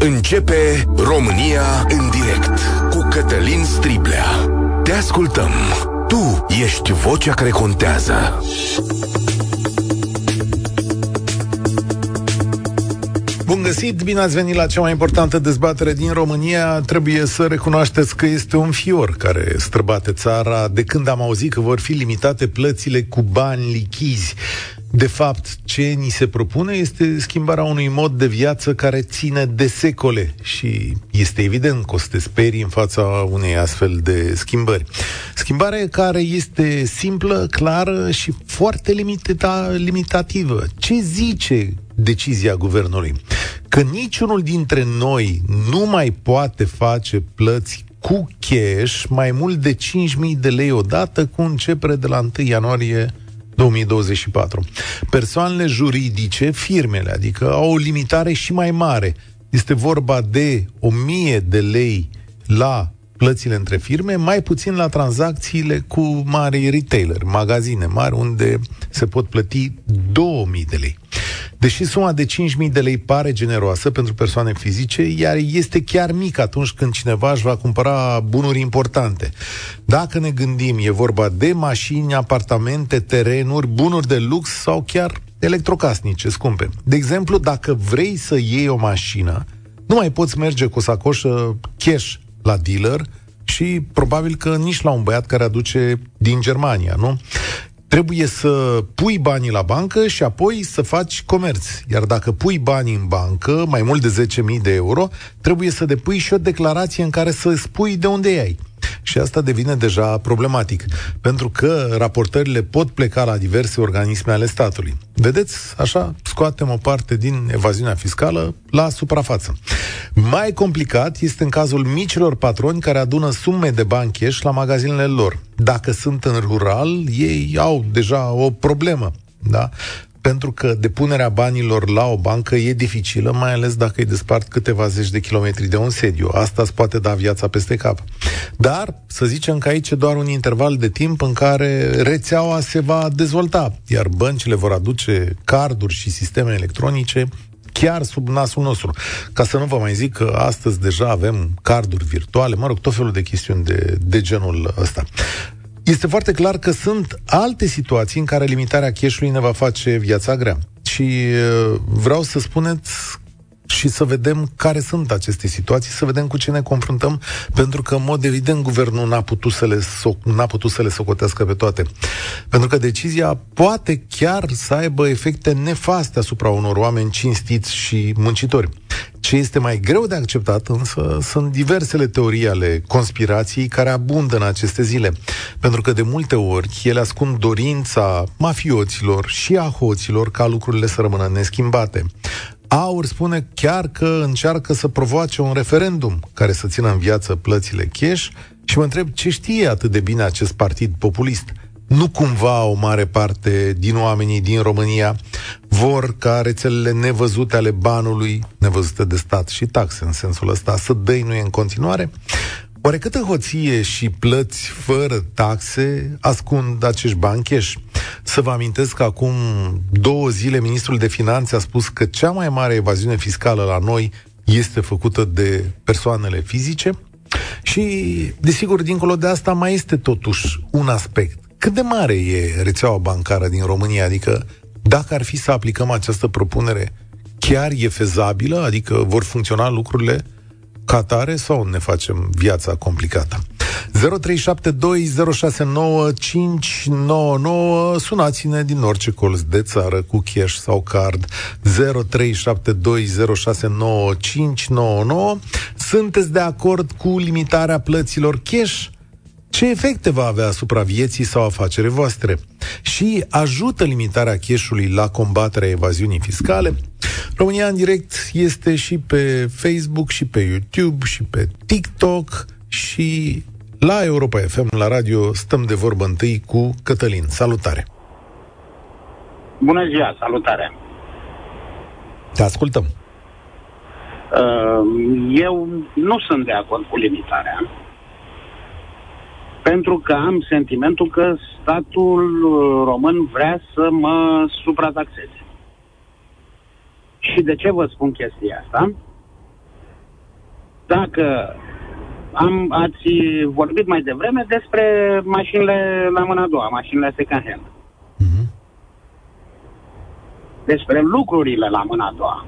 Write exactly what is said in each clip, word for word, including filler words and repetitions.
Începe România în direct cu Cătălin Striblea. Te ascultăm. Tu ești vocea care contează. Bun găsit, bine ați venit la cea mai importantă dezbatere din România. Trebuie să recunoașteți că este un fior care străbate țara de când am auzit că vor fi limitate plățile cu bani lichizi. De fapt, ce ni se propune este schimbarea unui mod de viață care ține de secole și este evident că o să te sperii în fața unei astfel de schimbări. Schimbare care este simplă, clară și foarte limita- limitativă. Ce zice decizia guvernului? Că niciunul dintre noi nu mai poate face plăți cu cash mai mult de cinci mii de lei odată, cu începere de la întâi ianuarie două mii douăzeci și patru. Persoanele juridice, firmele, adică, au o limitare și mai mare. Este vorba de o mie de lei la plățile între firme, mai puțin la tranzacțiile cu mari retaileri, magazine mari, unde se pot plăti două mii de lei. Deși suma de cinci mii de lei pare generoasă pentru persoane fizice, iar este chiar mică atunci când cineva își va cumpăra bunuri importante. Dacă ne gândim, e vorba de mașini, apartamente, terenuri, bunuri de lux sau chiar electrocasnice scumpe. De exemplu, dacă vrei să iei o mașină, nu mai poți merge cu o sacoșă cash la dealer și probabil că nici la un băiat care aduce din Germania, nu? Trebuie să pui banii la bancă și apoi să faci comerț. Iar dacă pui banii în bancă, mai mult de zece mii de euro, trebuie să depui și o declarație în care să spui de unde ai. Și asta devine deja problematic, pentru că raportările pot pleca la diverse organisme ale statului. Vedeți, așa scoatem o parte din evaziunea fiscală la suprafață. Mai complicat este în cazul micilor patroni care adună sume de bani cash la magazinele lor. Dacă sunt în rural, ei au deja o problemă, da? Pentru că depunerea banilor la o bancă e dificilă, mai ales dacă îi despart câteva zeci de kilometri de un sediu. Asta îți poate da viața peste cap. Dar să zicem că aici e doar un interval de timp în care rețeaua se va dezvolta, iar băncile vor aduce carduri și sisteme electronice chiar sub nasul nostru. Ca să nu vă mai zic că astăzi deja avem carduri virtuale, mă rog, tot felul de chestiuni de, de genul ăsta. Este foarte clar că sunt alte situații în care limitarea cash-ului ne va face viața grea. Și vreau să spuneți și să vedem care sunt aceste situații, să vedem cu ce ne confruntăm, pentru că, în mod evident, guvernul n-a putut să le, so- n-a putut să le socotească pe toate. Pentru că decizia poate chiar să aibă efecte nefaste asupra unor oameni cinstiți și muncitori. Ce este mai greu de acceptat, însă, sunt diversele teorii ale conspirației care abundă în aceste zile, pentru că de multe ori ele ascund dorința mafioților și a hoților ca lucrurile să rămână neschimbate. Aur spune chiar că încearcă să provoace un referendum care să țină în viață plățile cash și mă întreb ce știe atât de bine acest partid populist. Nu cumva o mare parte din oamenii din România vor ca rețelele nevăzute ale banului, nevăzute de stat și taxe în sensul ăsta, să dăinuie în continuare? Oare câtă hoție și plăți fără taxe ascund acești bani cash? Să vă amintesc că acum două zile ministrul de finanțe a spus că cea mai mare evaziune fiscală la noi este făcută de persoanele fizice și, desigur, dincolo de asta mai este totuși un aspect. Cât de mare e rețeaua bancară din România? Adică, dacă ar fi să aplicăm această propunere, chiar e fezabilă? Adică vor funcționa lucrurile ca tare sau ne facem viața complicată? zero trei șapte doi zero șase nouă cinci nouă nouă. Sunați-ne din orice colț de țară cu cash sau card. zero trei șapte doi zero șase nouă cinci nouă nouă. Sunteți de acord cu limitarea plăților cash? Ce efecte va avea asupra vieții sau afacerii voastre? Și ajută limitarea cash-ului la combaterea evaziunii fiscale? România în direct este și pe Facebook, și pe YouTube, și pe TikTok, și la Europa F M, la radio, stăm de vorbă întâi cu Cătălin. Salutare! Bună ziua, salutare! Te ascultăm! Eu nu sunt de acord cu limitarea, pentru că am sentimentul că statul român vrea să mă suprataxeze. Și de ce vă spun chestia asta? dacă am, ați vorbit mai devreme despre mașinile la mâna a doua, mașinile second-hand. Mm-hmm. Despre lucrurile la mâna a doua.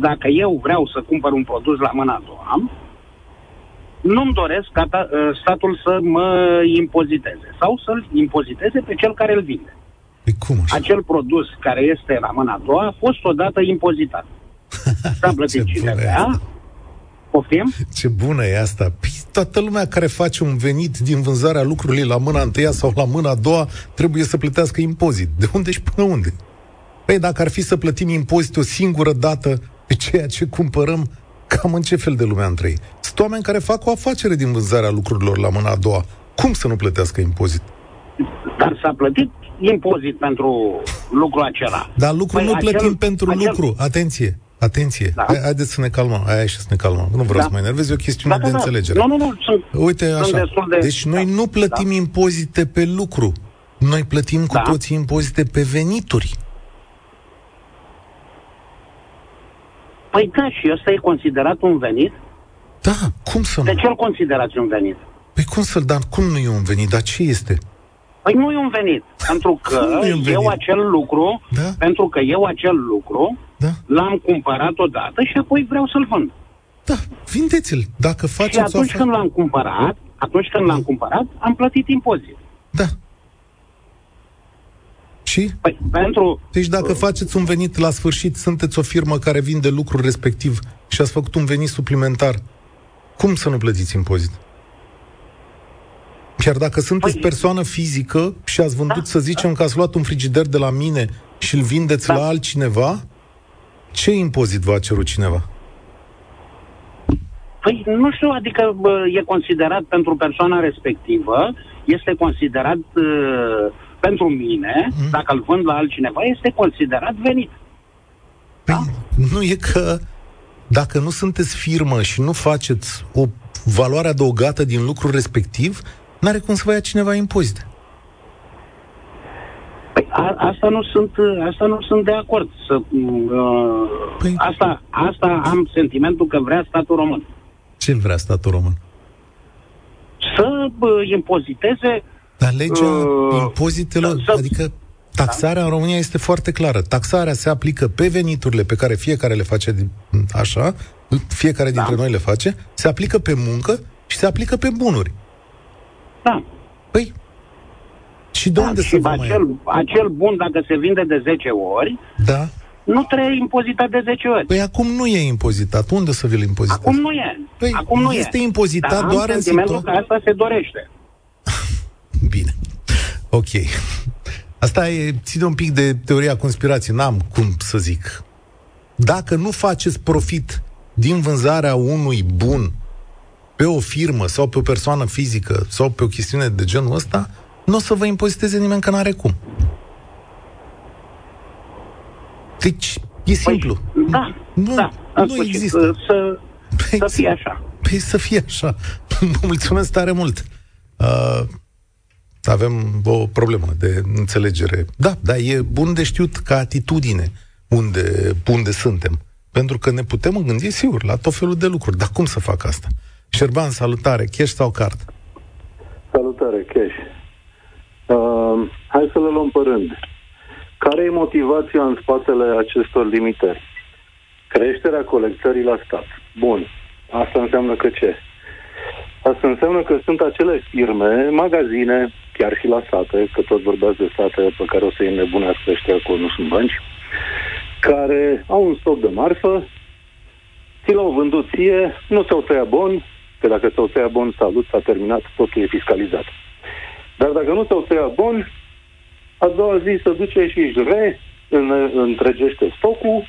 Dacă eu vreau să cumpăr un produs la mâna a doua, nu-mi doresc ca ta, statul să mă impoziteze sau să-l impoziteze pe cel care îl vinde. Cum așa? Acel produs care este la mâna a doua a fost odată impozitat. S-a plătit cineva. Poftim? Ce bună e asta! Păi, toată lumea care face un venit din vânzarea lucrurilor la mâna întâia sau la mâna a doua trebuie să plătească impozit. De unde și până unde? Păi dacă ar fi să plătim impozit o singură dată pe ceea ce cumpărăm, cam în ce fel de lume am trăit? Sunt oameni care fac o afacere din vânzarea lucrurilor la mâna a doua. Cum să nu plătească impozit? Dar s-a plătit impozit pentru lucrul acela. Dar lucru păi nu acel, plătim pentru acel... lucru. Atenție! Atenție, da. Haideți să ne calmăm, aia și să ne calmăm. Nu vreau da. să mă enervez, e o chestiune da, da, da. de înțelegere. Nu, nu, nu, sunt, Uite așa, de... deci noi da. nu plătim da. impozite pe lucru. Noi plătim cu da. toții impozite pe venituri. Păi da, și ăsta e considerat un venit? Da, cum să nu? De ce îl considerați un venit? Păi cum să-l, dar cum nu e un venit, dar ce este? Păi nu e un venit, pentru că venit? eu acel lucru, da? pentru că eu acel lucru da? l-am cumpărat odată și apoi vreau să-l vând. Da, vindeți-l, dacă faceți... Și atunci când l-am cumpărat, atunci când da. l-am cumpărat, am plătit impozit. Da. Și? Păi, pentru... Deci dacă faceți un venit la sfârșit, sunteți o firmă care vinde lucrul respectiv și ați făcut un venit suplimentar, cum să nu plătiți impozit? Chiar dacă sunteți persoană fizică și ați vândut, da, să zicem, da. că ați luat un frigider de la mine și îl vindeți da. la altcineva, ce impozit v-a cerut cineva? Păi, nu știu, adică bă, e considerat pentru persoana respectivă, este considerat uh, pentru mine, mm. dacă îl vând la altcineva, este considerat venit. Păi, da? nu e că... Dacă nu sunteți firmă și nu faceți o valoare adăugată din lucrul respectiv, n-are cum să vă ia cineva impozite. Păi, a, asta, nu sunt, asta nu sunt de acord. Să, uh, păi... asta, asta am sentimentul că vrea statul român. Ce vrea statul român? Să uh, impoziteze... Dar legea uh, impozitelor, să... adică taxarea în România este foarte clară. Taxarea se aplică pe veniturile pe care fiecare le face așa, fiecare dintre da. noi le face, se aplică pe muncă și se aplică pe bunuri. Da. Păi, și de da, unde și să vă acel, acel bun, dacă se vinde de zece ori, da. nu trebuie impozitat de zece ori. Păi acum nu e impozitat. Unde să vi-l impozitați? Acum nu e. Păi acum nu este e. impozitat Dar doar în sentimentul situa- că asta se dorește. Bine. Ok. Asta e, ține un pic de teoria conspirației, n-am cum să zic. Dacă nu faceți profit din vânzarea unui bun pe o firmă sau pe o persoană fizică sau pe o chestiune de genul ăsta, nu o să vă impoziteze nimeni, că n-are cum. Deci, e simplu. Păi, da, nu, da, nu există. Să, păi, să fie așa. Păi să fie așa. Mulțumesc tare mult. Uh, Avem o problemă de înțelegere. Da, dar e bun de știut ca atitudine unde, unde suntem. Pentru că ne putem gândi, sigur, la tot felul de lucruri. Dar cum să fac asta? Șerban, salutare. Cash sau card? Salutare, cash. Uh, hai să le luăm pe rând. Care e motivația în spatele acestor limitări? Creșterea colectării la stat. Bun. Asta înseamnă că ce? Asta înseamnă că sunt acele firme, magazine, chiar și la sate, că tot vorbeați de sate pe care o să-i nebunească ăștia că nu sunt bănci, care au un stoc de marfă, ți l-au vândut ție, nu ți-au tăiat bon, că dacă ți-au tăiat bon, salut, s-a terminat, totul e fiscalizat. Dar dacă nu ți-au tăiat bon, a doua zi se duce și își reîntregește stocul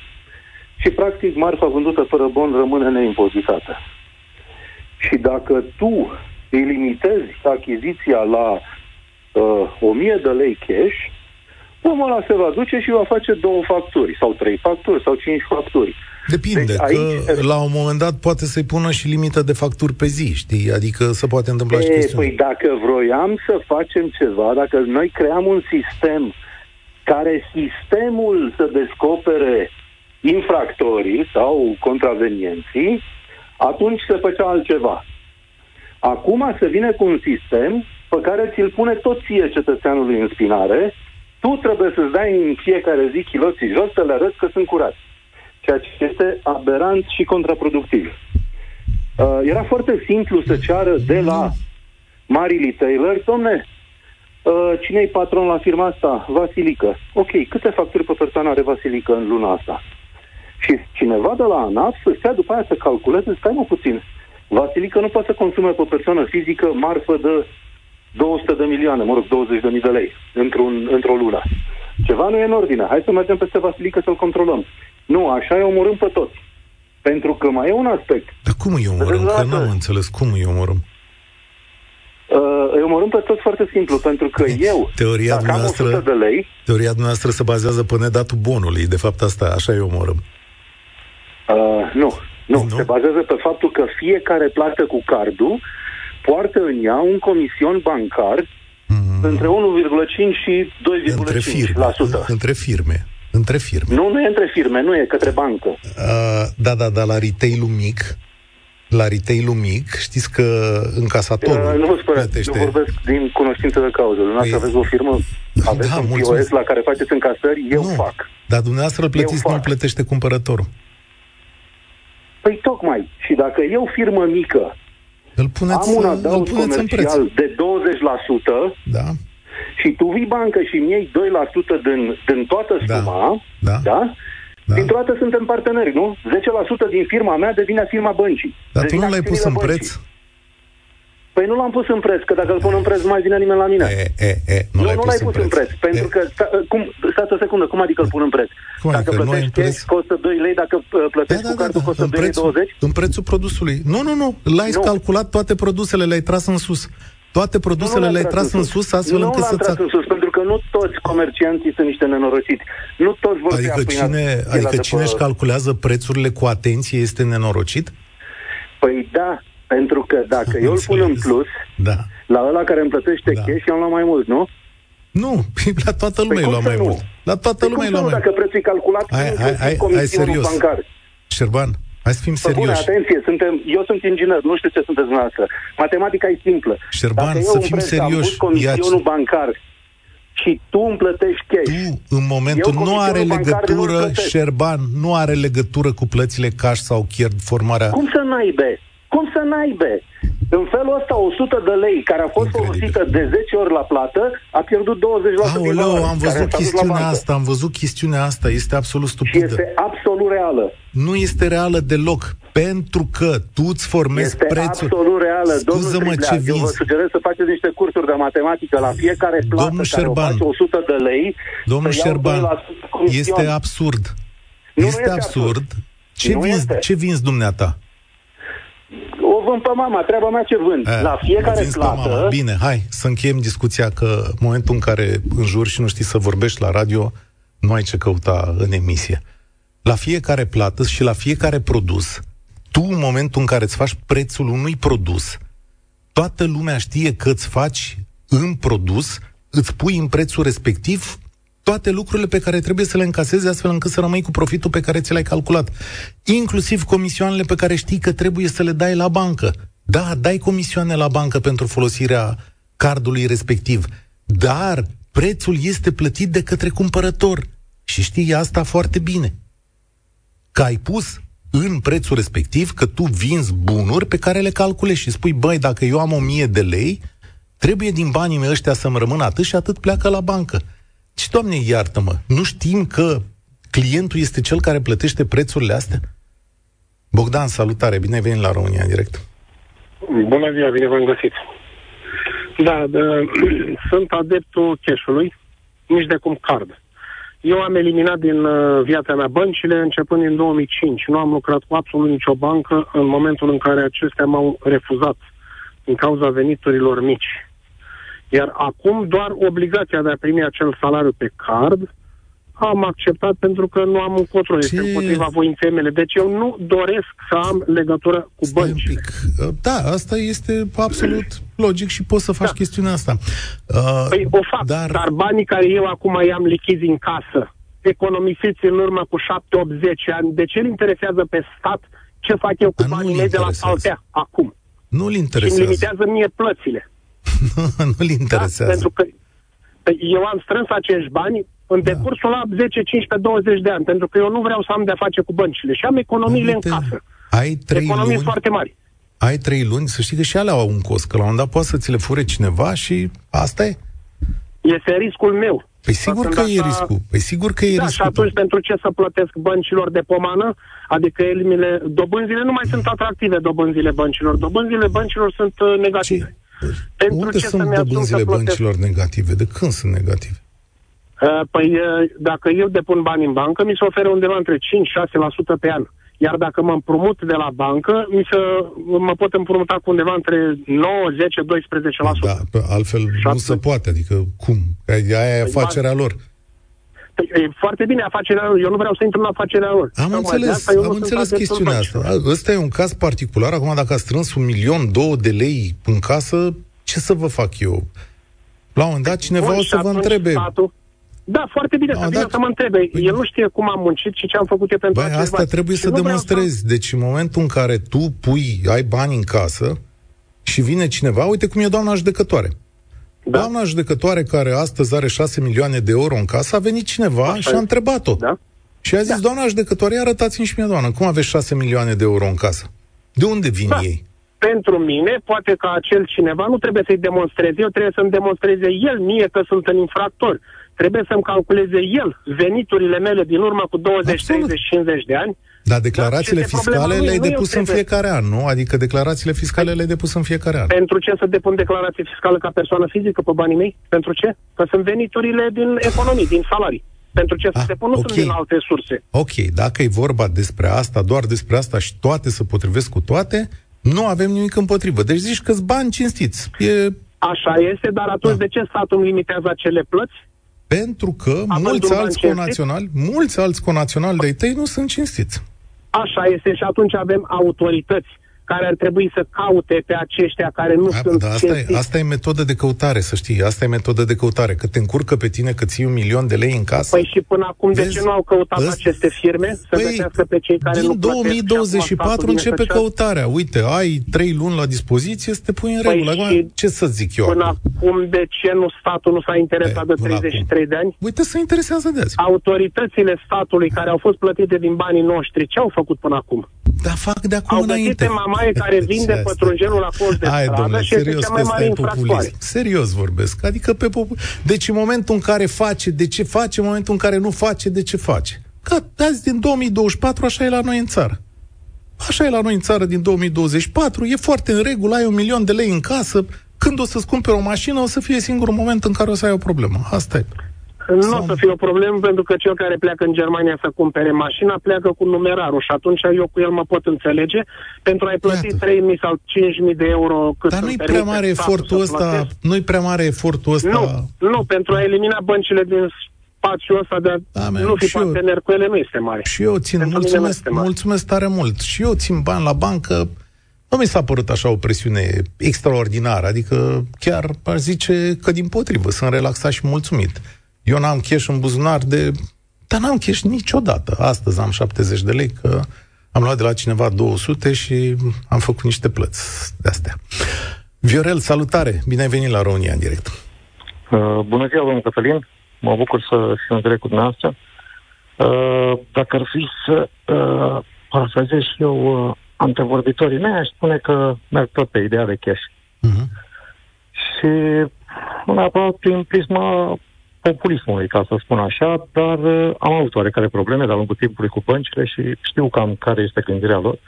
și practic marfa vândută fără bon rămâne neimpozitată. Și dacă tu îi limitezi achiziția la uh, o mie de lei cash, omul ăla se va duce și va face două facturi, sau trei facturi, sau cinci facturi. Depinde, deci, aici, că la un moment dat poate să-i pună și limită de facturi pe zi, știi? Adică se poate întâmpla e, și chestiune. Păi dacă vroiam să facem ceva, dacă noi cream un sistem care sistemul să descopere infractorii sau contravenienții, Atunci se făcea altceva. Acum se vine cu un sistem pe care ți-l pune tot ție, cetățeanului, în spinare. Tu trebuie să-ți dai în fiecare zi chiloții jos să le arăți că sunt curați. Ceea ce este aberant și contraproductiv. Uh, era foarte simplu să ceară de la Marilee Taylor, domne, uh, cine-i patron la firma asta? Vasilica. Ok, câte facturi pe persoană are Vasilica în luna asta? Și cineva de la ANAP să stea după aia să calculeze, stai mă puțin, Vasilica nu poate să consume pe persoană fizică marfă de două sute de milioane, mă rog, douăzeci de mii de lei într-un, într-o lună. Ceva nu e în ordine, hai să mergem peste Vasilica să-l controlăm. Nu, așa îi omorâm pe toți. Pentru că mai e un aspect. Dar cum îi omorâm? Că n-am înțeles cum îi omorâm. Uh, îi omorâm pe toți foarte simplu, pentru că eu, teoria dacă am o sută de lei... Teoria dumneavoastră se bazează pe nedatul bonului, de fapt asta, așa îi omorâm. Uh, nu, nu, nu, se bazează pe faptul că fiecare plată cu cardul poartă în ea un comision bancar mm. între unu virgulă cinci și doi virgulă cinci la sută. Între firme, între firme. Între firme. Nu, nu e între firme, nu e către bancă. Uh, da, da, da, la retail-ul mic, la retail-ul mic, știți că încasatorul... Uh, nu vă spăreți, nu vorbesc din cunoștință de cauză. Dumneavoastră aveți o firmă, aveți da, un mulțumesc. P O S la care faceți încasări, eu nu. fac. Dar dumneavoastră îl plătiți, nu plătește cumpărătorul. Păi tocmai, și dacă eu, firmă mică, îl puneți, am un adaug comercial de douăzeci la sută... Da. Și tu vii bancă și îmi iei doi la sută din, din toată suma, da, da, da? da. Dintr-o dată suntem parteneri, nu? zece la sută din firma mea devine firma băncii. Dar tu nu l-ai pus în băncii. preț? Păi nu l-am pus în preț, că dacă îl pun în preț nu mai vine nimeni la mine. E, e, e, nu, nu l-ai pus, nu l-ai pus în, în preț, preț e. Pentru că, sta, cum, stați o secundă, cum adică îl pun în preț? Cum dacă adică plătești preț? Costă doi lei, dacă plătești da, da, cu cardul da, da. costă doi virgulă douăzeci? În prețul produsului. Nu, nu, nu, l-ai nu. calculat toate produsele, le-ai tras în sus. Toate produsele le-ai tras în sus, astfel încât să... Nu l-am tras în sus, pentru că nu toți comercianții sunt niște nenorociți. Nu toți vor adică fi cine, Adică cine își calculează prețurile cu atenție este nenorocit? Păi da, pentru că dacă eu îl pun în plus, da. la ăla care îmi plătește da. cash, eu am luat mai mult, nu? Nu, la toată lumea păi îi luat mai nu? mult. La toată păi lumea îi luat mai mult. Dacă prețul e calculat, ai comisionul bancar. Șerban, hai să fim serioși. Bune, atenție, suntem, eu sunt inginer, nu știu ce sunteți dumneavoastră. Matematica e simplă. Șerban, dacă eu să fim serioși, comisionul ia... bancar și tu îmi plătești cash. Tu, în momentul, nu are legătură, Șerban, nu are legătură cu plățile cash sau chiar formarea... Cum să naibe? Cum să naibe? În felul ăsta, o sută de lei care a fost folosită de zece ori la plată, a pierdut douăzeci la sută. Aoleu, am văzut chestiunea asta, am văzut chestiunea asta, este absolut stupidă. Și este absolut reală. Nu este reală deloc, pentru că tu îți formezi prețul. Este absolut reală, domnul Striblea, eu vă sugerez să faceți niște cursuri de matematică la fiecare plată care o faci o sută de lei. Domnul Șerban, este absurd. Este absurd. Ce vinzi dumneata? O vând pe mama, treaba mea ce vând. A, la fiecare plată... Bine, hai să încheiem discuția, că în momentul în care înjuri și nu știi să vorbești la radio, nu ai ce căuta în emisie. La fiecare plată și la fiecare produs, tu în momentul în care îți faci prețul unui produs, toată lumea știe că îți faci în produs, îți pui în prețul respectiv toate lucrurile pe care trebuie să le încasezi, astfel încât să rămâi cu profitul pe care ți l-ai calculat. Inclusiv comisioanele pe care știi că trebuie să le dai la bancă. Da, dai comisioane la bancă pentru folosirea cardului respectiv, dar prețul este plătit de către cumpărător. Și știi asta foarte bine. Că ai pus în prețul respectiv că tu vinzi bunuri pe care le calculezi și spui, băi, dacă eu am o mie de lei, trebuie din banii mei ăștia să-mi rămână atât și atât pleacă la bancă. Și, Doamne, iartă-mă, nu știm că clientul este cel care plătește prețurile astea? Bogdan, salutare, bine ai venit la România în direct. Bună ziua, bine v-am găsit. Da, de, sunt adeptul cash-ului, nici de cum card. Eu am eliminat din viața mea băncile începând din două mii cinci. Nu am lucrat cu absolut nicio bancă în momentul în care acestea m-au refuzat din cauza veniturilor mici. Iar acum doar obligația de a primi acel salariu pe card am acceptat, pentru că nu am un control. Este împotriva voinței mele. Deci eu nu doresc să am legătură cu băncile. Da, asta este absolut logic și poți să faci da. chestiunea asta. Uh, păi o fac, dar... dar banii care eu acum i-am lichizi în casă, economisiți în urmă cu șapte opt zece ani, de ce îl interesează pe stat ce fac eu cu banii mei de la Saltea acum. Nu-l interesează. Și îmi limitează mie plățile. nu, nu-l interesează. Da? Pentru că eu am strâns acești bani în decursul da. la zece, cincisprezece, douăzeci de ani, pentru că eu nu vreau să am de-a face cu băncile și am economiile în casă. Ai trei economii foarte mari. Ai trei luni, să știi că și alea au un cost, că la un moment dat poate să ți le fure cineva și asta e. Este riscul meu. Păi sigur că e riscul. Păi sigur că e da, riscul. Și atunci tău. Pentru ce să plătesc băncilor de pomană? Adică elimile, dobânzile nu mai sunt atractive, dobânzile băncilor. Dobânzile băncilor sunt negative. Ce? Pentru unde ce sunt să dobânzile băncilor negative? De când sunt negative? Uh, păi uh, dacă eu depun bani în bancă, mi se oferă undeva între cinci-șase la sută pe an. Iar dacă mă împrumut de la bancă, mi se, mă pot împrumuta cu undeva între nouă, zece, doisprezece la sută. Da, altfel șapte. Nu se poate, adică cum? Aia e afacerea lor. E foarte bine afacerea lor, eu nu vreau să intru în afacerea lor. Am Sau înțeles, asta, am înțeles chestiunea asta. Ăsta e un caz particular, acum dacă a strâns un milion, două de lei în casă, ce să vă fac eu? La un moment dat cineva Bun, o să vă întrebe... Statul... Da, foarte bine, să vină dat... să mă întrebe. Păi... El nu știe cum am muncit și ce am făcut eu pentru băi, asta bani. Trebuie și să demonstrezi. Să... Deci în momentul în care tu pui, ai bani în casă și vine cineva, uite cum e doamna judecătoare. Da. Doamna judecătoare care astăzi are șase milioane de euro în casă, a venit cineva Așa. și a întrebat-o. Da. Și a zis, da. doamna judecătoare, arătați-mi și mie, doamnă, cum aveți șase milioane de euro în casă? De unde vin da. ei? Pentru mine, poate că acel cineva nu trebuie să-i demonstreze, eu trebuie să-mi demonstreze el mie că sunt un infractor. Trebuie să-mi calculeze el veniturile mele din urmă cu douăzeci, treizeci, cincizeci de ani. Dar declarațiile dar fiscale le-ai depus în fiecare an, nu? Adică declarațiile fiscale le-ai depus în fiecare an. Pentru ce să depun declarație fiscală ca persoană fizică pe banii mei? Pentru ce? Că sunt veniturile din economii, din salarii. Pentru ce ah, să depun? Nu okay. sunt din alte surse. Ok, dacă e vorba despre asta, doar despre asta și toate se potrivesc cu toate, nu avem nimic împotrivă. Deci zici că-s bani cinstiți. E... Așa este, dar atunci da. de ce statul îmi limitează acele plăți? Pentru că Având mulți alți conaționali, mulți alți conaționali de-ai tăi nu sunt cinstiți. Așa este și atunci avem autorități care ar trebui să caute pe aceștia care nu A, sunt da, asta cinstiți. E, asta e metodă de căutare, să știi, asta e metodă de căutare, că te încurcă pe tine că ții un milion de lei în casă. Păi și până acum Vezi? de ce nu au căutat Vezi? aceste firme să păi, găsească pe cei care nu plătesc? Din două mii douăzeci și patru începe căutarea. Uite, ai trei luni la dispoziție să te pui în păi regulă. Ce să zic eu? Până acum de ce nu statul nu s-a interesat păi, de treizeci și trei de ani? Uite, se interesează de azi. Autoritățile statului care au fost plătite din banii noștri, ce au făcut până acum? Dar fac de acum au înainte. Mamaie care vinde pătrunjelul la colț de Hai, stradă domnule, și este cea mai mare infractoare. Serios vorbesc. Adică pe popul... Deci în momentul în care face, de ce face, în momentul în care nu face, de ce face. Că azi din două mii douăzeci și patru așa e la noi în țară. Așa e la noi în țară din două mii douăzeci și patru. E foarte în regulă, ai un milion de lei în casă. Când o să-ți cumperi o mașină, o să fie singurul moment în care o să ai o problemă. Asta e. Nu Sau... o să fie o problemă, pentru că cel care pleacă în Germania să cumpere mașina pleacă cu numerarul și atunci eu cu el mă pot înțelege pentru a-i plăti trei mii sau cinci mii de euro cât. Dar nu-i prea mare efortul ăsta, nu-i prea mare efortul ăsta. Nu, nu, pentru a elimina băncile din spațiul ăsta de a da, nu fi partener cu ele nu este mare. Și eu țin, pentru mulțumesc, mulțumesc tare mult. Și eu țin bani la bancă. Nu mi s-a părut așa o presiune extraordinară, adică chiar aș zice că dimpotrivă, sunt relaxat și mulțumit. Eu n-am cash în buzunar de... Dar n-am cash niciodată. Astăzi am șaptezeci de lei, că am luat de la cineva două sute și am făcut niște plăți de-astea. Viorel, salutare! Bine ai venit la România în direct. Uh, bună ziua, domnul Cătălin. Mă bucur să fiu în direct cu dumneavoastră. Uh, dacă ar fi să uh, parafrazez și eu uh, antevorbitorii mei, aș spune că merg tot pe ideea de cash. Uh-huh. Și neapărat prin prisma... populismului, ca să spun așa, dar uh, am avut oarecare probleme de-a lungul timpului cu băncile și știu cam care este gândirea lor.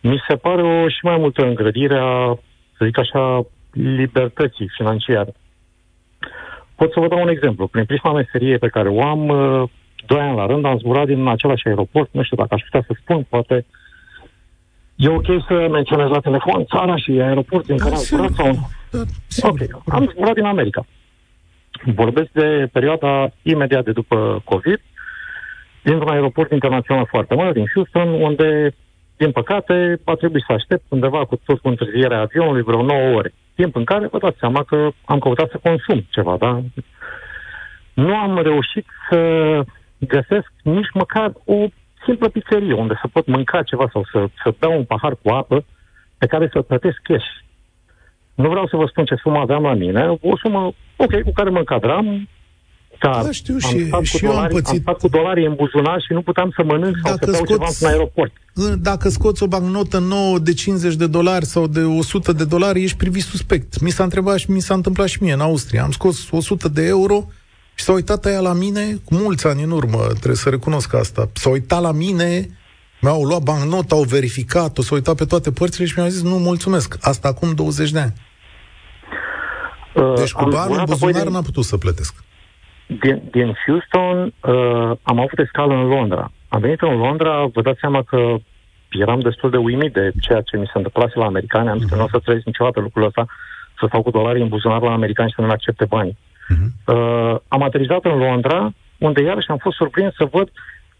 Mi se pare o și mai multă îngrădire a, să zic așa, libertății financiare. Pot să vă dau un exemplu. Prin prima meserie pe care o am, uh, doi ani la rând am zburat din același aeroport, nu știu dacă aș putea să spun, poate e ok să menționez la telefon țara și aeroport din care am zburat sau nu? Ok, am zburat din America. Vorbesc de perioada imediat de după COVID, dintr-un aeroport internațional foarte mare, din Houston, unde, din păcate, va trebui să aștept undeva cu tot cu întârzierea avionului vreo nouă ore. Timp în care vă dați seama că am căutat să consum ceva, da? Nu am reușit să găsesc nici măcar o simplă pizzerie unde să pot mânca ceva sau să, să beau un pahar cu apă pe care să-l plătesc cash. Nu vreau să vă spun ce sumă aveam la mine, o sumă, ok, cu care mă încadram, dar da, știu, am, și, stat și dolari, am, pățit... am stat cu dolari în buzunar și nu puteam să mănânc sau dacă să beau ceva în aeroport. Dacă scoți o bancnotă nouă de cincizeci de dolari sau de o sută de dolari, ești privit suspect. Mi s-a întrebat și mi s-a întâmplat și mie în Austria. Am scos o sută de euro și s-a uitat aia la mine cu mulți ani în urmă, trebuie să recunosc asta. S-a uitat la mine, mi-au luat bancnota, au verificat-o, s-a uitat pe toate părțile și mi-au zis nu, mulțumesc. Asta acum douăzeci de ani. Uh, deci cu bani în buzunar din... n-am putut să plătesc. Din, din Houston uh, am avut escală în Londra. Am venit în Londra, vă dați seama că eram destul de uimit de ceea ce mi se întâmplase la americani. Am zis uh-huh. că nu o să trăiesc niciodată lucrul ăsta, să stau cu dolari în buzunar la americani și să nu accepte banii. Uh-huh. Uh, am aterizat în Londra, unde iarăși am fost surprins să văd,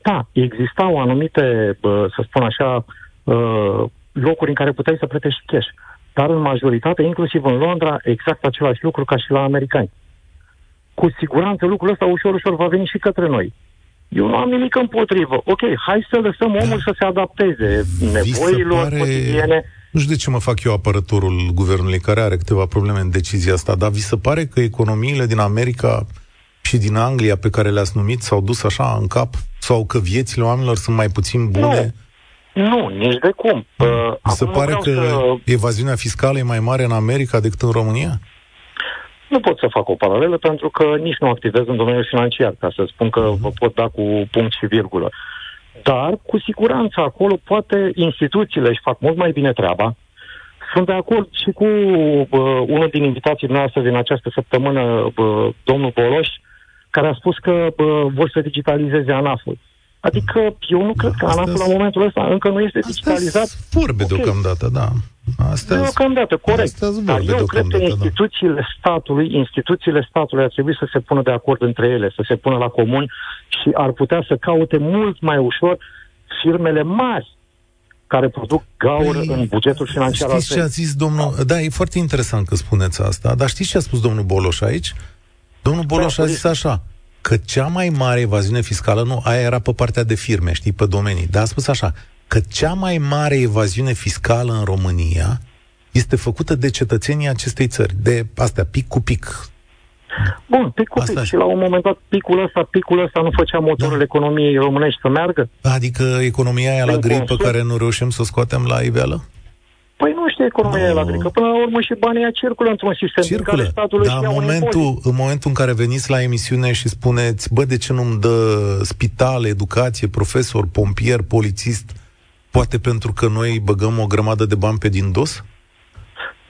da, existau anumite, uh, să spun așa, uh, locuri în care puteai să plătești cash. Dar în majoritate, inclusiv în Londra, exact același lucru ca și la americani. Cu siguranță lucrul ăsta ușor, ușor va veni și către noi. Eu nu am nimic împotrivă. Ok, hai să lăsăm omul să se adapteze nevoilor pare... cotidiene. Nu știu de ce mă fac eu apărătorul guvernului care are câteva probleme în decizia asta, dar vi se pare că economiile din America și din Anglia pe care le-ați numit s-au dus așa în cap? Sau că viețile oamenilor sunt mai puțin bune? Nu, nu nici de cum. Mi uh, se pare că să... evaziunea fiscală e mai mare în America decât în România? Nu pot să fac o paralelă pentru că nici nu activez în domeniul financiar, ca să spun că vă pot da cu punct și virgulă. Dar, cu siguranță, acolo poate instituțiile își fac mult mai bine treaba. Sunt de acord și cu uh, unul din invitații noastre din această săptămână, uh, domnul Boloș, care a spus că uh, vor să digitalizeze ANAF-ul. Adică eu nu cred da, că ANAF-ul la momentul ăsta încă nu este digitalizat. Vorbe okay. deocamdată, da. Astea-s... Deocamdată, corect. Dar eu cred că instituțiile statului, instituțiile statului ar trebui să se pună de acord între ele, să se pună la comun și ar putea să caute mult mai ușor firmele mari care produc gaură păi, în bugetul financiar. Știți ce a zis domnul... Da, e foarte interesant că spuneți asta, dar știți ce a spus domnul Boloș aici? Domnul Boloș da, a zis așa, că cea mai mare evaziune fiscală, nu, aia era pe partea de firme, știi, pe domenii, dar a spus așa, că cea mai mare evaziune fiscală în România este făcută de cetățenii acestei țări, de astea, pic cu pic. Bun, pic cu pic. Și la un moment dat, picul ăsta, picul ăsta nu făcea motorul da. economiei românești să meargă? Adică economia aia la grei pe care nu reușim să o scoatem la iveală? Păi nu știu economia aia la grei, că până la urmă și banii aia circulă într-un sistem circulă. În care statul își ia un impozit. În momentul în care veniți la emisiune și spuneți, bă, de ce nu-mi dă spital, educație, profesor, pompier, polițist... Poate pentru că noi băgăm o grămadă de bani pe din dos?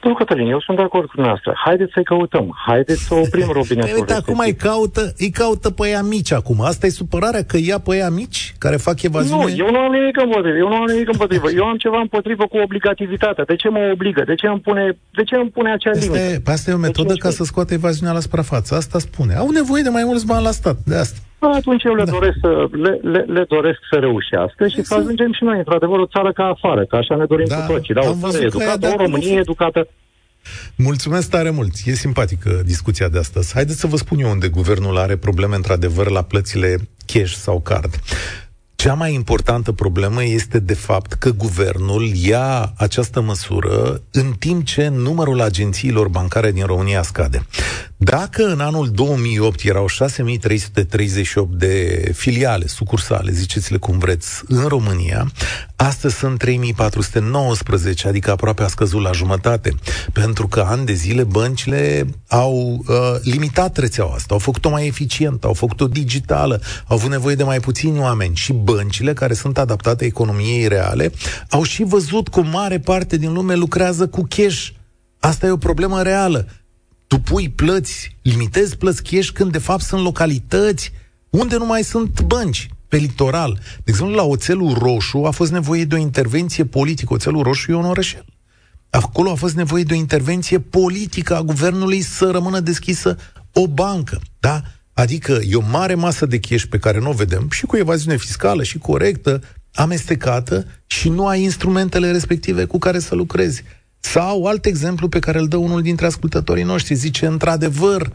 Nu, Cătălin, eu sunt de acord cu dumneavoastră. Haideți să-i căutăm. Haideți să oprim robinetul. Uite, acum îi caută, îi caută pe ea mici acum. Asta e supărarea că ia pe ea mici care fac evaziune? Nu, eu nu am nimic împotrivă. Eu nu am nimic împotrivă. Eu am ceva împotrivă cu obligativitatea. De ce mă obligă? De ce îmi pune, de ce îmi pune acea limită? Asta, asta e o metodă ca să scoată evaziunea la suprafață. Asta spune. Au nevoie de mai mulți bani la stat. De asta. Atunci eu le, da. doresc să, le, le, le doresc să reușească și exact. să ajungem și noi, într-adevăr, o țară ca afară, că așa ne dorim da, cu toții. Da, o țară educată, o Românie educată. Mulțumesc tare mult. E simpatică discuția de astăzi. Haideți să vă spun eu unde guvernul are probleme, într-adevăr, la plățile cash sau card. Cea mai importantă problemă este, de fapt, că guvernul ia această măsură în timp ce numărul agențiilor bancare din România scade. Dacă în anul două mii opt erau șase mii trei sute treizeci și opt de filiale, sucursale, ziceți-le cum vreți, în România, astăzi sunt trei mii patru sute nouăsprezece, adică aproape a scăzut la jumătate, pentru că ani de zile băncile au uh, limitat rețeaua asta, au făcut-o mai eficientă, au făcut-o digitală, au avut nevoie de mai puțini oameni și băncile care sunt adaptate economiei reale au și văzut cum mare parte din lume lucrează cu cash. Asta e o problemă reală. Tu pui plăți, limitezi plăți cash când de fapt sunt localități unde nu mai sunt bănci, pe litoral. De exemplu, la Oțelul Roșu a fost nevoie de o intervenție politică. Oțelul Roșu e un orășel. Acolo a fost nevoie de o intervenție politică a guvernului să rămână deschisă o bancă, da? Adică e o mare masă de cash pe care nu o vedem și cu evaziune fiscală și corectă, amestecată și nu ai instrumentele respective cu care să lucrezi. Sau alt exemplu pe care îl dă unul dintre ascultătorii noștri, zice, într-adevăr,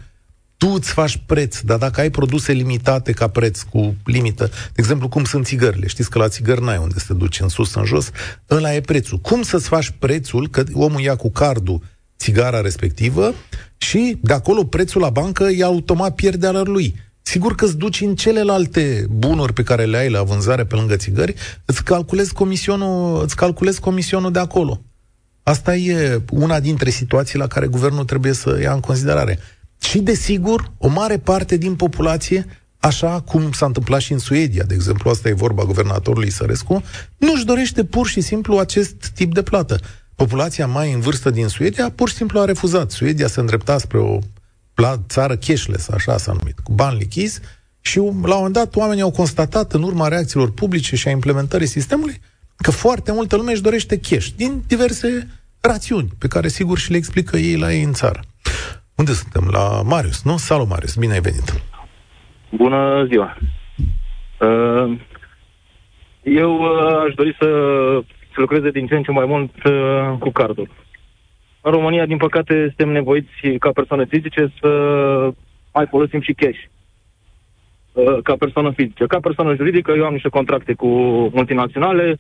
tu îți faci preț, dar dacă ai produse limitate ca preț, cu limită, de exemplu, cum sunt țigările, știți că la țigări n-ai unde să te duci, în sus, în jos, ăla e prețul. Cum să-ți faci prețul, că omul ia cu cardul țigara respectivă și de acolo prețul la bancă e automat pierde al lui. Sigur că îți duci în celelalte bunuri pe care le ai la vânzare pe lângă țigări, îți calculezi comisionul, îți calculezi comisionul de acolo. Asta e una dintre situații la care guvernul trebuie să ia în considerare. Și, desigur, o mare parte din populație, așa cum s-a întâmplat și în Suedia, de exemplu, asta e vorba guvernatorului Sărescu, nu-și dorește pur și simplu acest tip de plată. Populația mai în vârstă din Suedia pur și simplu a refuzat. Suedia se îndrepta spre o țară cashless, așa s-a numit, cu bani lichizi, și la un moment dat oamenii au constatat, în urma reacțiilor publice și a implementării sistemului, că foarte multă lume își dorește cash, din diverse rațiuni, pe care sigur și le explică ei la ei în țară. Unde suntem? La Marius, nu? Salut, Marius, bine ai venit! Bună ziua! Eu aș dori să lucreze din ce în ce mai mult cu cardul. În România, din păcate, suntem nevoiți ca persoane fizice să mai folosim și cash. Ca persoană fizică. Ca persoană juridică, eu am niște contracte cu multinaționale.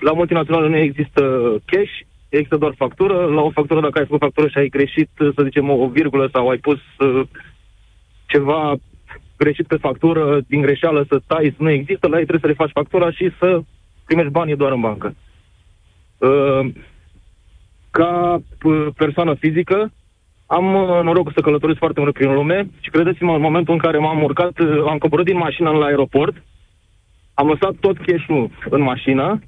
La multinaționale nu există cash, există doar factură. La o factură, dacă ai făcut factură și ai greșit, să zicem, o virgulă sau ai pus ceva greșit pe factură, din greșeală să tai, nu există, la ei trebuie să refaci factura și să primești banii doar în bancă. Ca persoană fizică, am norocul să călătoresc foarte mult prin lume și credeți-mă, în momentul în care m-am urcat, am coborât din mașină la aeroport, am lăsat tot cash-ul în mașină,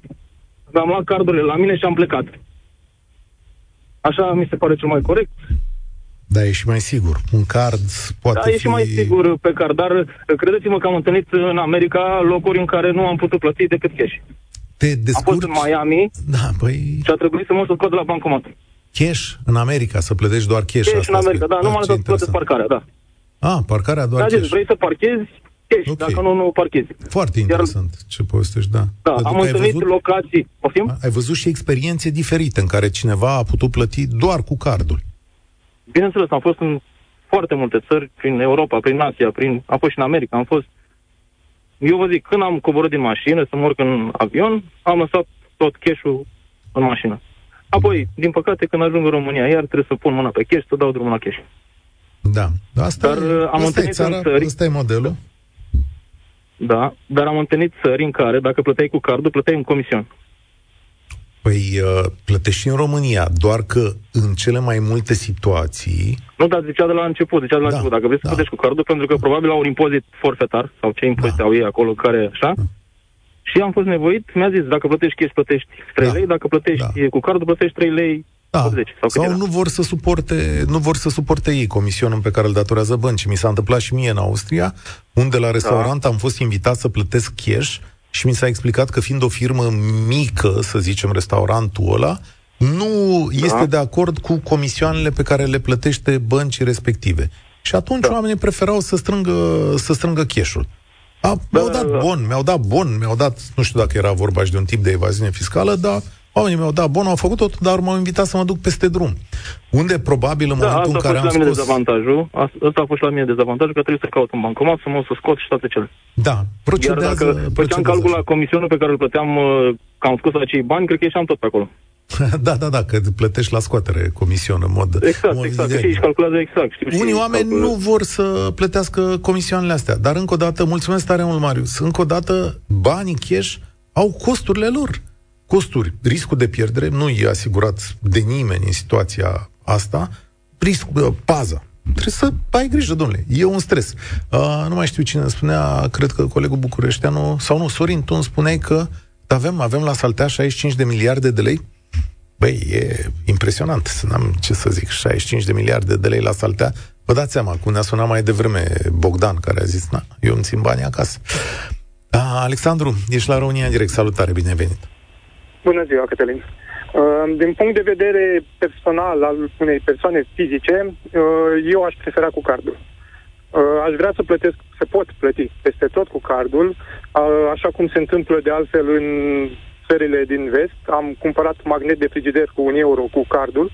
am luat cardurile la mine și am plecat. Așa mi se pare cel mai corect. Da, e și mai sigur. Un card poate Da, e fi... și mai sigur pe card, dar credeți-mă că am întâlnit în America locuri în care nu am putut plăti decât cash. Te descurci? Am fost în Miami, da, băi... și a trebuit să mă scot de la bancomat. Cash în America, să plătești doar cash. Cash asta în America, da, nu m-am lăsat să plătesc parcarea, da. Ah, parcarea doar da, cash. Deci, vrei să parchezi, cash, okay. Dacă nu, nu parchezi. Foarte Iar... interesant ce povestești, da. Da, pentru am întâlnit văzut... locații, poftim? Ai văzut și experiențe diferite în care cineva a putut plăti doar cu cardul. Bineînțeles, am fost în foarte multe țări, prin Europa, prin Asia, prin... am fost și în America, am fost... Eu vă zic, când am coborât din mașină să mă urc în avion, am lăsat tot cash-ul în mașină. Apoi, din păcate, când ajung în România, iar trebuie să pun mâna pe cash, să dau drumul la cash. Da. Asta dar e, am asta întâlnit e țara, țări, asta e modelul. Da, dar am întâlnit țări în care, dacă plăteai cu cardul, plăteai în comision. Păi, uh, plătești și în România, doar că în cele mai multe situații... Nu, dar zicea de la început, zicea de la da, început, dacă vrei da. să plătești cu cardul, pentru că probabil au un impozit forfetar, sau ce impozite da. au ei acolo, care așa... Da. Și am fost nevoit, mi-a zis, dacă plătești cash, plătești trei da. lei, dacă plătești da. cu cardul, plătești trei lei. Da. optzeci, sau, sau nu vor să suporte, nu vor să suporte ei comisionul pe care îl datorează băncii. Mi s-a întâmplat și mie în Austria, unde la restaurant da. am fost invitat să plătesc cash și mi s-a explicat că fiind o firmă mică, să zicem, restaurantul ăla, nu da. este de acord cu comisioanele pe care le plătește băncii respective. Și atunci da. oamenii preferau să strângă, să strângă cash-ul. A, mi-au dat bon, mi-au dat bon, mi-au dat, nu știu dacă era vorba și de un tip de evaziune fiscală, dar oamenii mi-au dat bon, au făcut tot, dar m-au invitat să mă duc peste drum. Unde probabil în da, momentul în care am scos... dezavantajul, asta a fost la mine dezavantajul, că trebuie să caut un bancomat, să mă să scot și toate cele. Da, procedează... Iar dacă procedează făceam calcul la comisionul pe care îl plăteam, că am scos acei bani, cred că ieșeam tot pe acolo. Da, da, da, că plătești la scoatere comision în mod... Exact, mod exact, ideal. Și își calculează exact. Știu, unii oameni calculează. Nu vor să plătească comisioanele astea, dar încă o dată, mulțumesc tare mult, Marius, încă o dată, banii cash au costurile lor. Costuri, riscul de pierdere nu e asigurat de nimeni în situația asta, riscul, paza. Trebuie să ai grijă, domnule, e un stres. Uh, nu mai știu cine spunea, cred că colegul bucureșteanu, sau nu, Sorin, tu îmi spuneai că avem, avem la Saltea șaizeci și cinci de miliarde de lei. Băi, e impresionant, n-am ce să zic, șaizeci și cinci de miliarde de lei la Saltea. Vă dați seama, cum ne-a sunat mai devreme Bogdan, care a zis, na, eu îmi țin banii acasă. A, Alexandru, ești la România în direct, salutare, binevenit. Bună ziua, Cătălin. Din punct de vedere personal al unei persoane fizice, eu aș prefera cu cardul. Aș vrea să plătesc, să pot plăti peste tot cu cardul, așa cum se întâmplă de altfel în țările din vest. Am cumpărat magnet de frigider cu un euro cu cardul.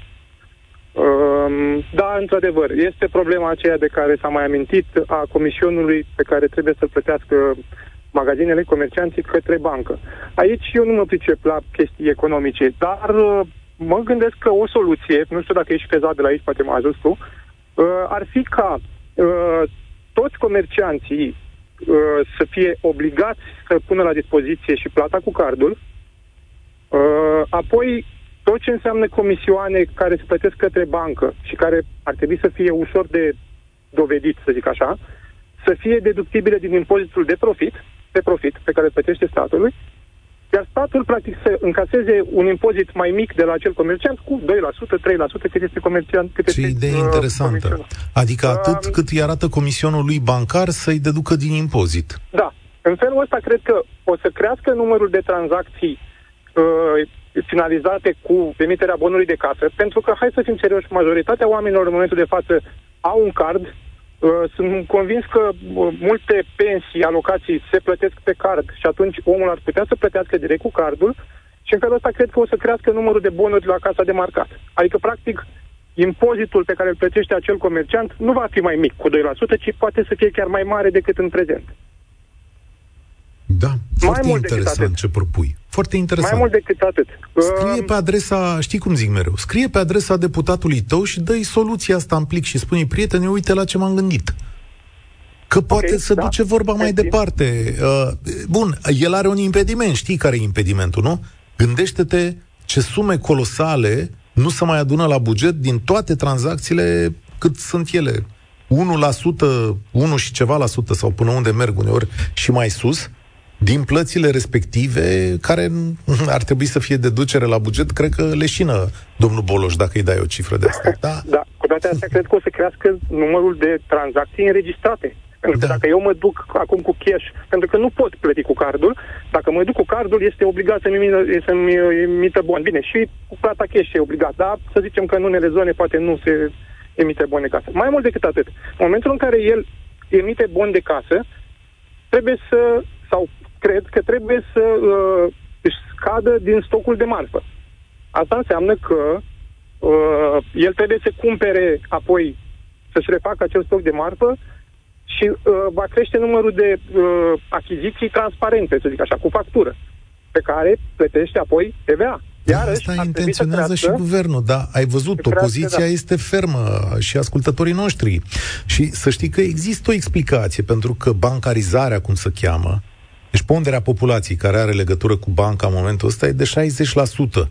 Da, într-adevăr, este problema aceea de care s-a mai amintit, a comisionului pe care trebuie să-l plătească magazinele, comercianții, către bancă. Aici eu nu mă pricep la chestii economice, dar mă gândesc că o soluție, nu știu dacă ești fezat de la aici, poate mă ajuți tu, ar fi ca toți comercianții să fie obligați să pună la dispoziție și plata cu cardul, apoi tot ce înseamnă comisioane care se plătesc către bancă și care ar trebui să fie ușor de dovedit, să zic așa, să fie deductibile din impozitul de profit, de profit pe care îl plătește statului, iar statul practic să încaseze un impozit mai mic de la acel comerciant cu doi la sută, trei la sută cât este comerciant. Cât ce este, idee uh, interesantă. Comision. Adică atât uh, cât îi arată comisionul lui bancar să-i deducă din impozit. Da. În felul ăsta cred că o să crească numărul de tranzacții uh, finalizate cu emiterea bonului de casă, pentru că, hai să fim serioși, majoritatea oamenilor în momentul de față au un card. Sunt convins că multe pensii, alocații se plătesc pe card și atunci omul ar putea să plătească direct cu cardul și în felul ăsta cred că o să crească numărul de bonuri la casa de marcat. Adică, practic, impozitul pe care îl plătește acel comerciant nu va fi mai mic cu doi la sută, ci poate să fie chiar mai mare decât în prezent. Da, foarte interesant ce propui. Foarte interesant. Mai mult decât atât. Scrie pe adresa, știi cum zic mereu, scrie pe adresa deputatului tău și dă-i soluția asta în plic și spune-i, prietene, uite la ce m-am gândit. Că poate okay, să da. duce vorba mai Hai, departe. Bun, el are un impediment, știi care e impedimentul, nu? Gândește-te ce sume colosale nu se mai adună la buget din toate tranzacțiile cât sunt ele. unu la sută, unu și ceva la sută sau până unde merg uneori și mai sus, din plățile respective, care ar trebui să fie deducere la buget, cred că leșină domnul Boloș, dacă îi dai o cifră de asta. Da, da, cu toate astea, cred că o să crească numărul de tranzacții înregistrate. Pentru că da. dacă eu mă duc acum cu cash, pentru că nu pot plăti cu cardul, dacă mă duc cu cardul, este obligat să-mi emită, să-mi emită bon. Bine, și cu plata cash e obligat, dar să zicem că în unele zone poate nu se emite bon de casă. Mai mult decât atât, în momentul în care el emite bon de casă, trebuie să, sau cred că trebuie să uh, își scadă din stocul de marfă. Asta înseamnă că uh, el trebuie să cumpere apoi, să-și refacă acel stoc de marfă și uh, va crește numărul de uh, achiziții transparente, să zic așa, cu factură, pe care plătește apoi T V A. Iar asta intenționează și guvernul, dar ai văzut, opoziția este fermă și ascultătorii noștri. Și să știi că există o explicație, pentru că bancarizarea, cum se cheamă, deci ponderea populației care are legătură cu banca în momentul ăsta e de șaizeci la sută,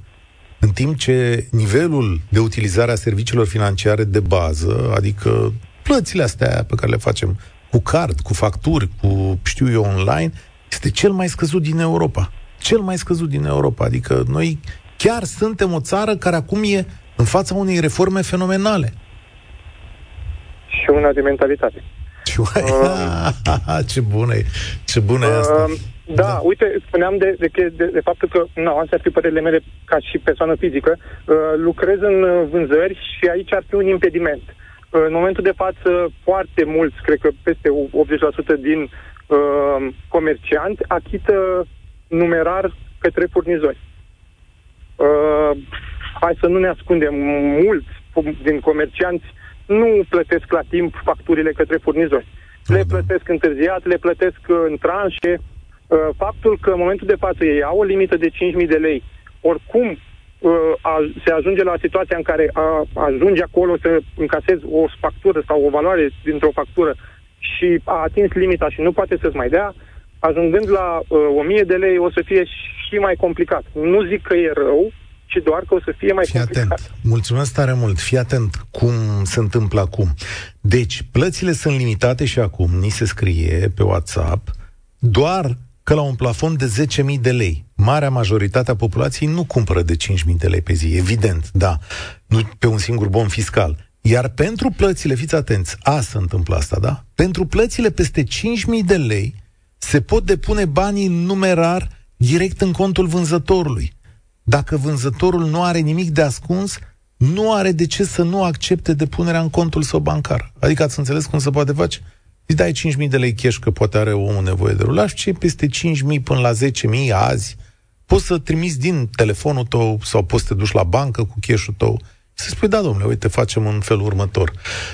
în timp ce nivelul de utilizare a serviciilor financiare de bază, adică plățile astea pe care le facem cu card, cu facturi, cu, știu eu, online, este cel mai scăzut din Europa. Cel mai scăzut din Europa. Adică noi chiar suntem o țară care acum e în fața unei reforme fenomenale. Și una de mentalitate. Uh, ce bună e, ce bună uh, e asta. Da, da, uite, spuneam de, de, de, de faptul că, nu, astea ar fi părerile mele ca și persoană fizică, uh, lucrez în vânzări și aici ar fi un impediment. Uh, în momentul de față, foarte mulți, cred că peste optzeci la sută din uh, comercianți achită numerar către furnizori. Uh, hai să nu ne ascundem, mulți din comercianți nu plătesc la timp facturile către furnizori. Le plătesc întârziat, le plătesc în tranșe. Faptul că în momentul de față ei au o limită de cinci mii de lei, oricum se ajunge la situația în care ajunge acolo să încasezi o factură sau o valoare dintr-o factură și a atins limita și nu poate să-ți mai dea, ajungând la o mie de lei o să fie și mai complicat. Nu zic că e rău, și doar că o să fie mai Fii complicat. Atent. Mulțumesc tare mult. Fii atent cum se întâmplă acum. Deci, plățile sunt limitate și acum, ni se scrie pe WhatsApp, doar că la un plafon de zece mii de lei. Marea majoritate a populației nu cumpără de cinci mii de lei pe zi, evident, da, nu pe un singur bon fiscal. Iar pentru plățile, fiți atenți, a, se întâmplă asta, da? Pentru plățile peste cinci mii de lei se pot depune banii în numerar direct în contul vânzătorului. Dacă vânzătorul nu are nimic de ascuns, nu are de ce să nu accepte depunerea în contul său bancar. Adică ați înțeles cum se poate face? Îi dai cinci mii de lei cash, că poate are omul nevoie de rulaș, și peste cinci mii până la zece mii azi, poți să trimiți din telefonul tău sau poți să te duci la bancă cu cash-ul tău Să spui, da, domnule, uite, facem în felul următor.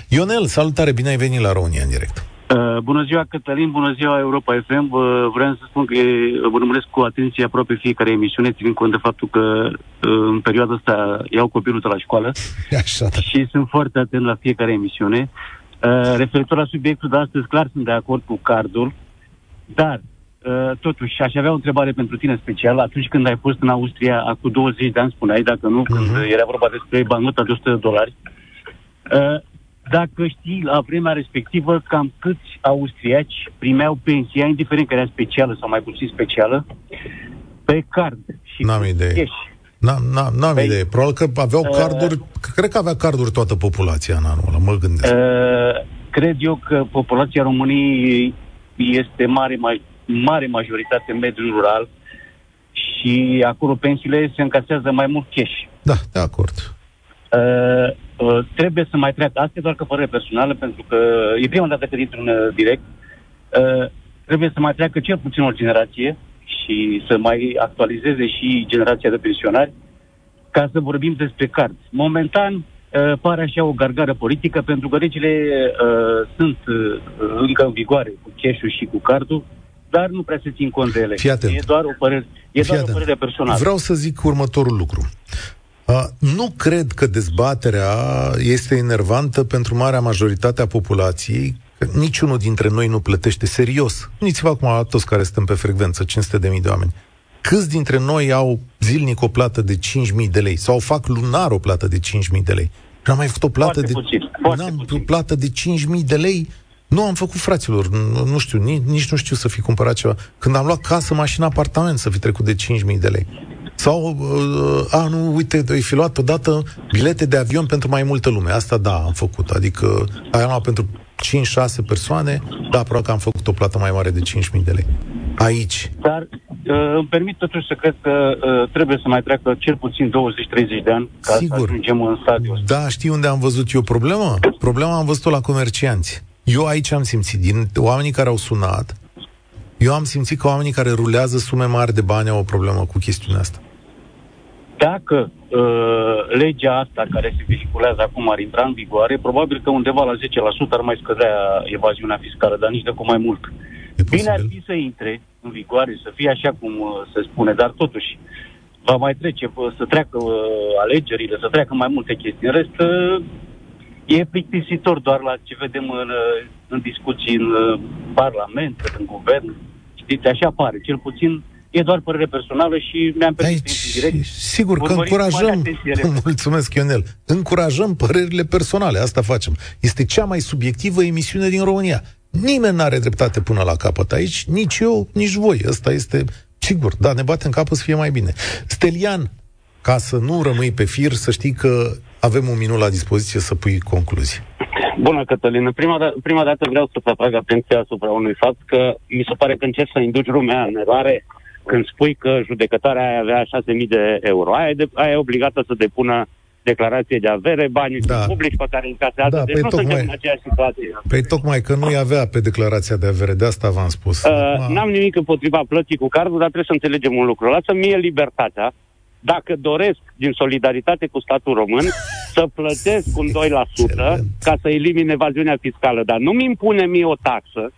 Ionel, salutare, bine ai venit la România în direct. Uh, bună ziua, Cătălin, bună ziua, Europa F M. Uh, vreau să spun că vă urmăresc cu atenție aproape fiecare emisiune, ținând cont de faptul că uh, în perioada asta iau copilul de la școală. Așa, da. Și sunt foarte atent la fiecare emisiune. Uh, referitor la subiectul de astăzi, clar sunt de acord cu cardul, dar uh, totuși aș avea o întrebare pentru tine special. Atunci când ai fost în Austria, acum douăzeci de ani, spuneai, dacă nu, când uh-huh. era vorba despre bancnota de o sută de dolari, uh, dacă știi la vremea respectivă cam câți austriaci primeau pensia, indiferent că era specială sau mai puțin specială, pe card și n-am idee. N-am, n-am păi, idee. Probabil că aveau uh, carduri, cred că avea carduri toată populația în anul ăla, mă gândesc. Uh, cred eu că populația României este mare, mai, mare majoritate în mediul rural și acolo pensiile se încasează mai mult cash. Da, de acord. Uh, uh, trebuie să mai treacă, asta e doar că părere personală, pentru că e prima dată când intru în uh, direct, uh, trebuie să mai treacă cel puțin o generație și să mai actualizeze și generația de pensionari ca să vorbim despre card. Momentan uh, pare așa o gargară politică, pentru că legile uh, sunt uh, încă în vigoare cu cash-ul și cu cardul, dar nu prea se țin cont de ele. E doar o părere, e doar o părere personală. Vreau să zic următorul lucru. Uh, nu cred că dezbaterea este enervantă pentru marea majoritate a populației, că niciunul dintre noi nu plătește serios. Uniți-vă acum la toți care suntem pe frecvență, cinci sute de mii de oameni. Câți dintre noi au zilnic o plată de cinci mii de lei sau fac lunar o plată de cinci mii de lei? N-am mai făcut o plată foarte de puțin, n-am o plată de cinci mii de lei. Nu am făcut, fraților, nu, nu știu, nici, nici nu știu să fi cumpărat ceva. Când am luat casă, mașină, apartament, să fi trecut de cinci mii de lei. Sau, a, nu, uite, îi fi luat odată bilete de avion pentru mai multă lume. Asta, da, am făcut. Adică, aia am luat pentru cinci șase persoane, da, probabil că am făcut o plată mai mare de cinci mii de lei. Aici. Dar îmi permit totuși să cred că trebuie să mai treacă cel puțin douăzeci treizeci de ani ca sigur. Să ajungem în stadiul. Da, știi unde am văzut eu problema? Problema am văzut-o la comercianți. Eu aici am simțit, din oamenii care au sunat, eu am simțit că oamenii care rulează sume mari de bani au o problemă cu chestiunea asta. Dacă uh, legea asta care se vehiculează acum ar intra în vigoare, probabil că undeva la zece la sută ar mai scădea evaziunea fiscală, dar nici de cum mai mult. E bine ar fi să intre în vigoare, să fie așa cum uh, se spune, dar totuși va mai trece, uh, să treacă uh, alegerile, să treacă mai multe chestii. În rest, uh, e plictisitor doar la ce vedem în, uh, în discuții în uh, Parlament, în Guvern. Știți, așa pare, cel puțin... E doar părere personală și mi-am permis în direct. Sigur că încurajăm, mulțumesc Ionel, încurajăm părerile personale, asta facem. Este cea mai subiectivă emisiune din România. Nimeni n-are dreptate până la capăt aici, nici eu, nici voi. Asta este sigur, dar ne batem capul să fie mai bine. Stelian, ca să nu rămâi pe fir, să știi că avem un minut la dispoziție să pui concluzii. Bună, Cătălin. Prima, da- prima dată vreau să-ți atrag atenția asupra unui fapt, că mi se pare că încerci să induci lumea în eroare când spui că judecătoarea aia avea șase mii de euro. Aia e, de, aia e obligată să depună declarație de avere, banii da. Publici pe care încasează. Da, deci păi nu suntem în aceeași situație. Păi tocmai că nu-i avea pe declarația de avere, de asta v-am spus. Uh, wow. N-am nimic împotriva plății cu cardul, dar trebuie să înțelegem un lucru. Lasă-mi mie libertatea, dacă doresc, din solidaritate cu statul român, să plătesc un doi la sută ca să elimine evaziunea fiscală, dar nu-mi impune mie o taxă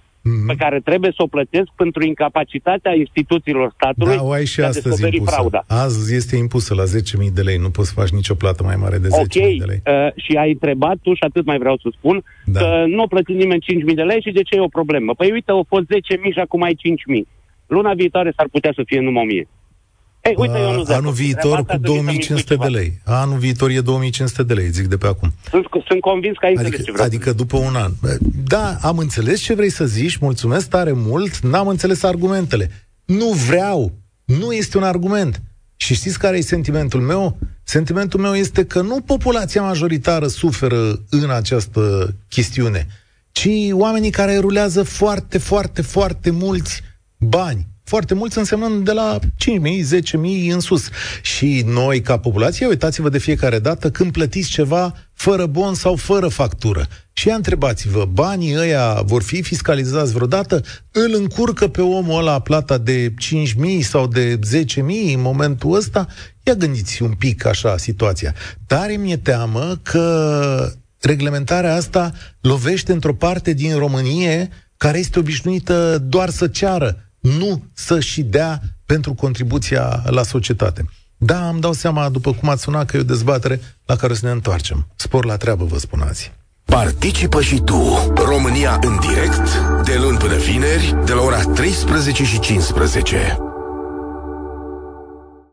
pe care trebuie să o plătesc pentru incapacitatea instituțiilor statului da, o ai și de a descoperi impusă. Frauda. Azi este impusă la zece mii de lei, nu poți să faci nicio plată mai mare de zece mii okay. de lei. Uh, și ai întrebat tu, și atât mai vreau să spun, da. Că nu a plătit nimeni cinci mii de lei și de ce e o problemă? Păi uite, au fost zece mii și acum ai cinci mii. Luna viitoare s-ar putea să fie numai o mie. Ei, uite, eu nu uh, anul viitor cu două mii cinci sute de lei. Anul viitor e două mii cinci sute de lei, zic de pe acum. Sunt, sunt convins că ai înțeles adică, ce vreau. Adică după un an. Da, am înțeles ce vrei să zici, mulțumesc tare mult, n-am înțeles argumentele. Nu vreau, nu este un argument. Și știți care e sentimentul meu? Sentimentul meu este că nu populația majoritară suferă în această chestiune, ci oamenii care rulează foarte, foarte, foarte mulți bani. Foarte mulți însemnând de la cinci mii, zece mii în sus. Și noi, ca populație, uitați-vă de fiecare dată când plătiți ceva fără bon sau fără factură. Și ia întrebați-vă, banii ăia vor fi fiscalizați vreodată? Îl încurcă pe omul ăla plata de cinci mii sau de zece mii în momentul ăsta? Ia gândiți un pic așa situația. Tare mi-e teamă că reglementarea asta lovește într-o parte din România care este obișnuită doar să ceară, nu să și dea pentru contribuția la societate. Da, îmi dau seama, după cum ați sunat, că e o dezbatere la care o să ne întoarcem. Spor la treabă, vă spun azi. Participă și tu, România în direct, de luni până vineri, de la ora treisprezece și cincisprezece.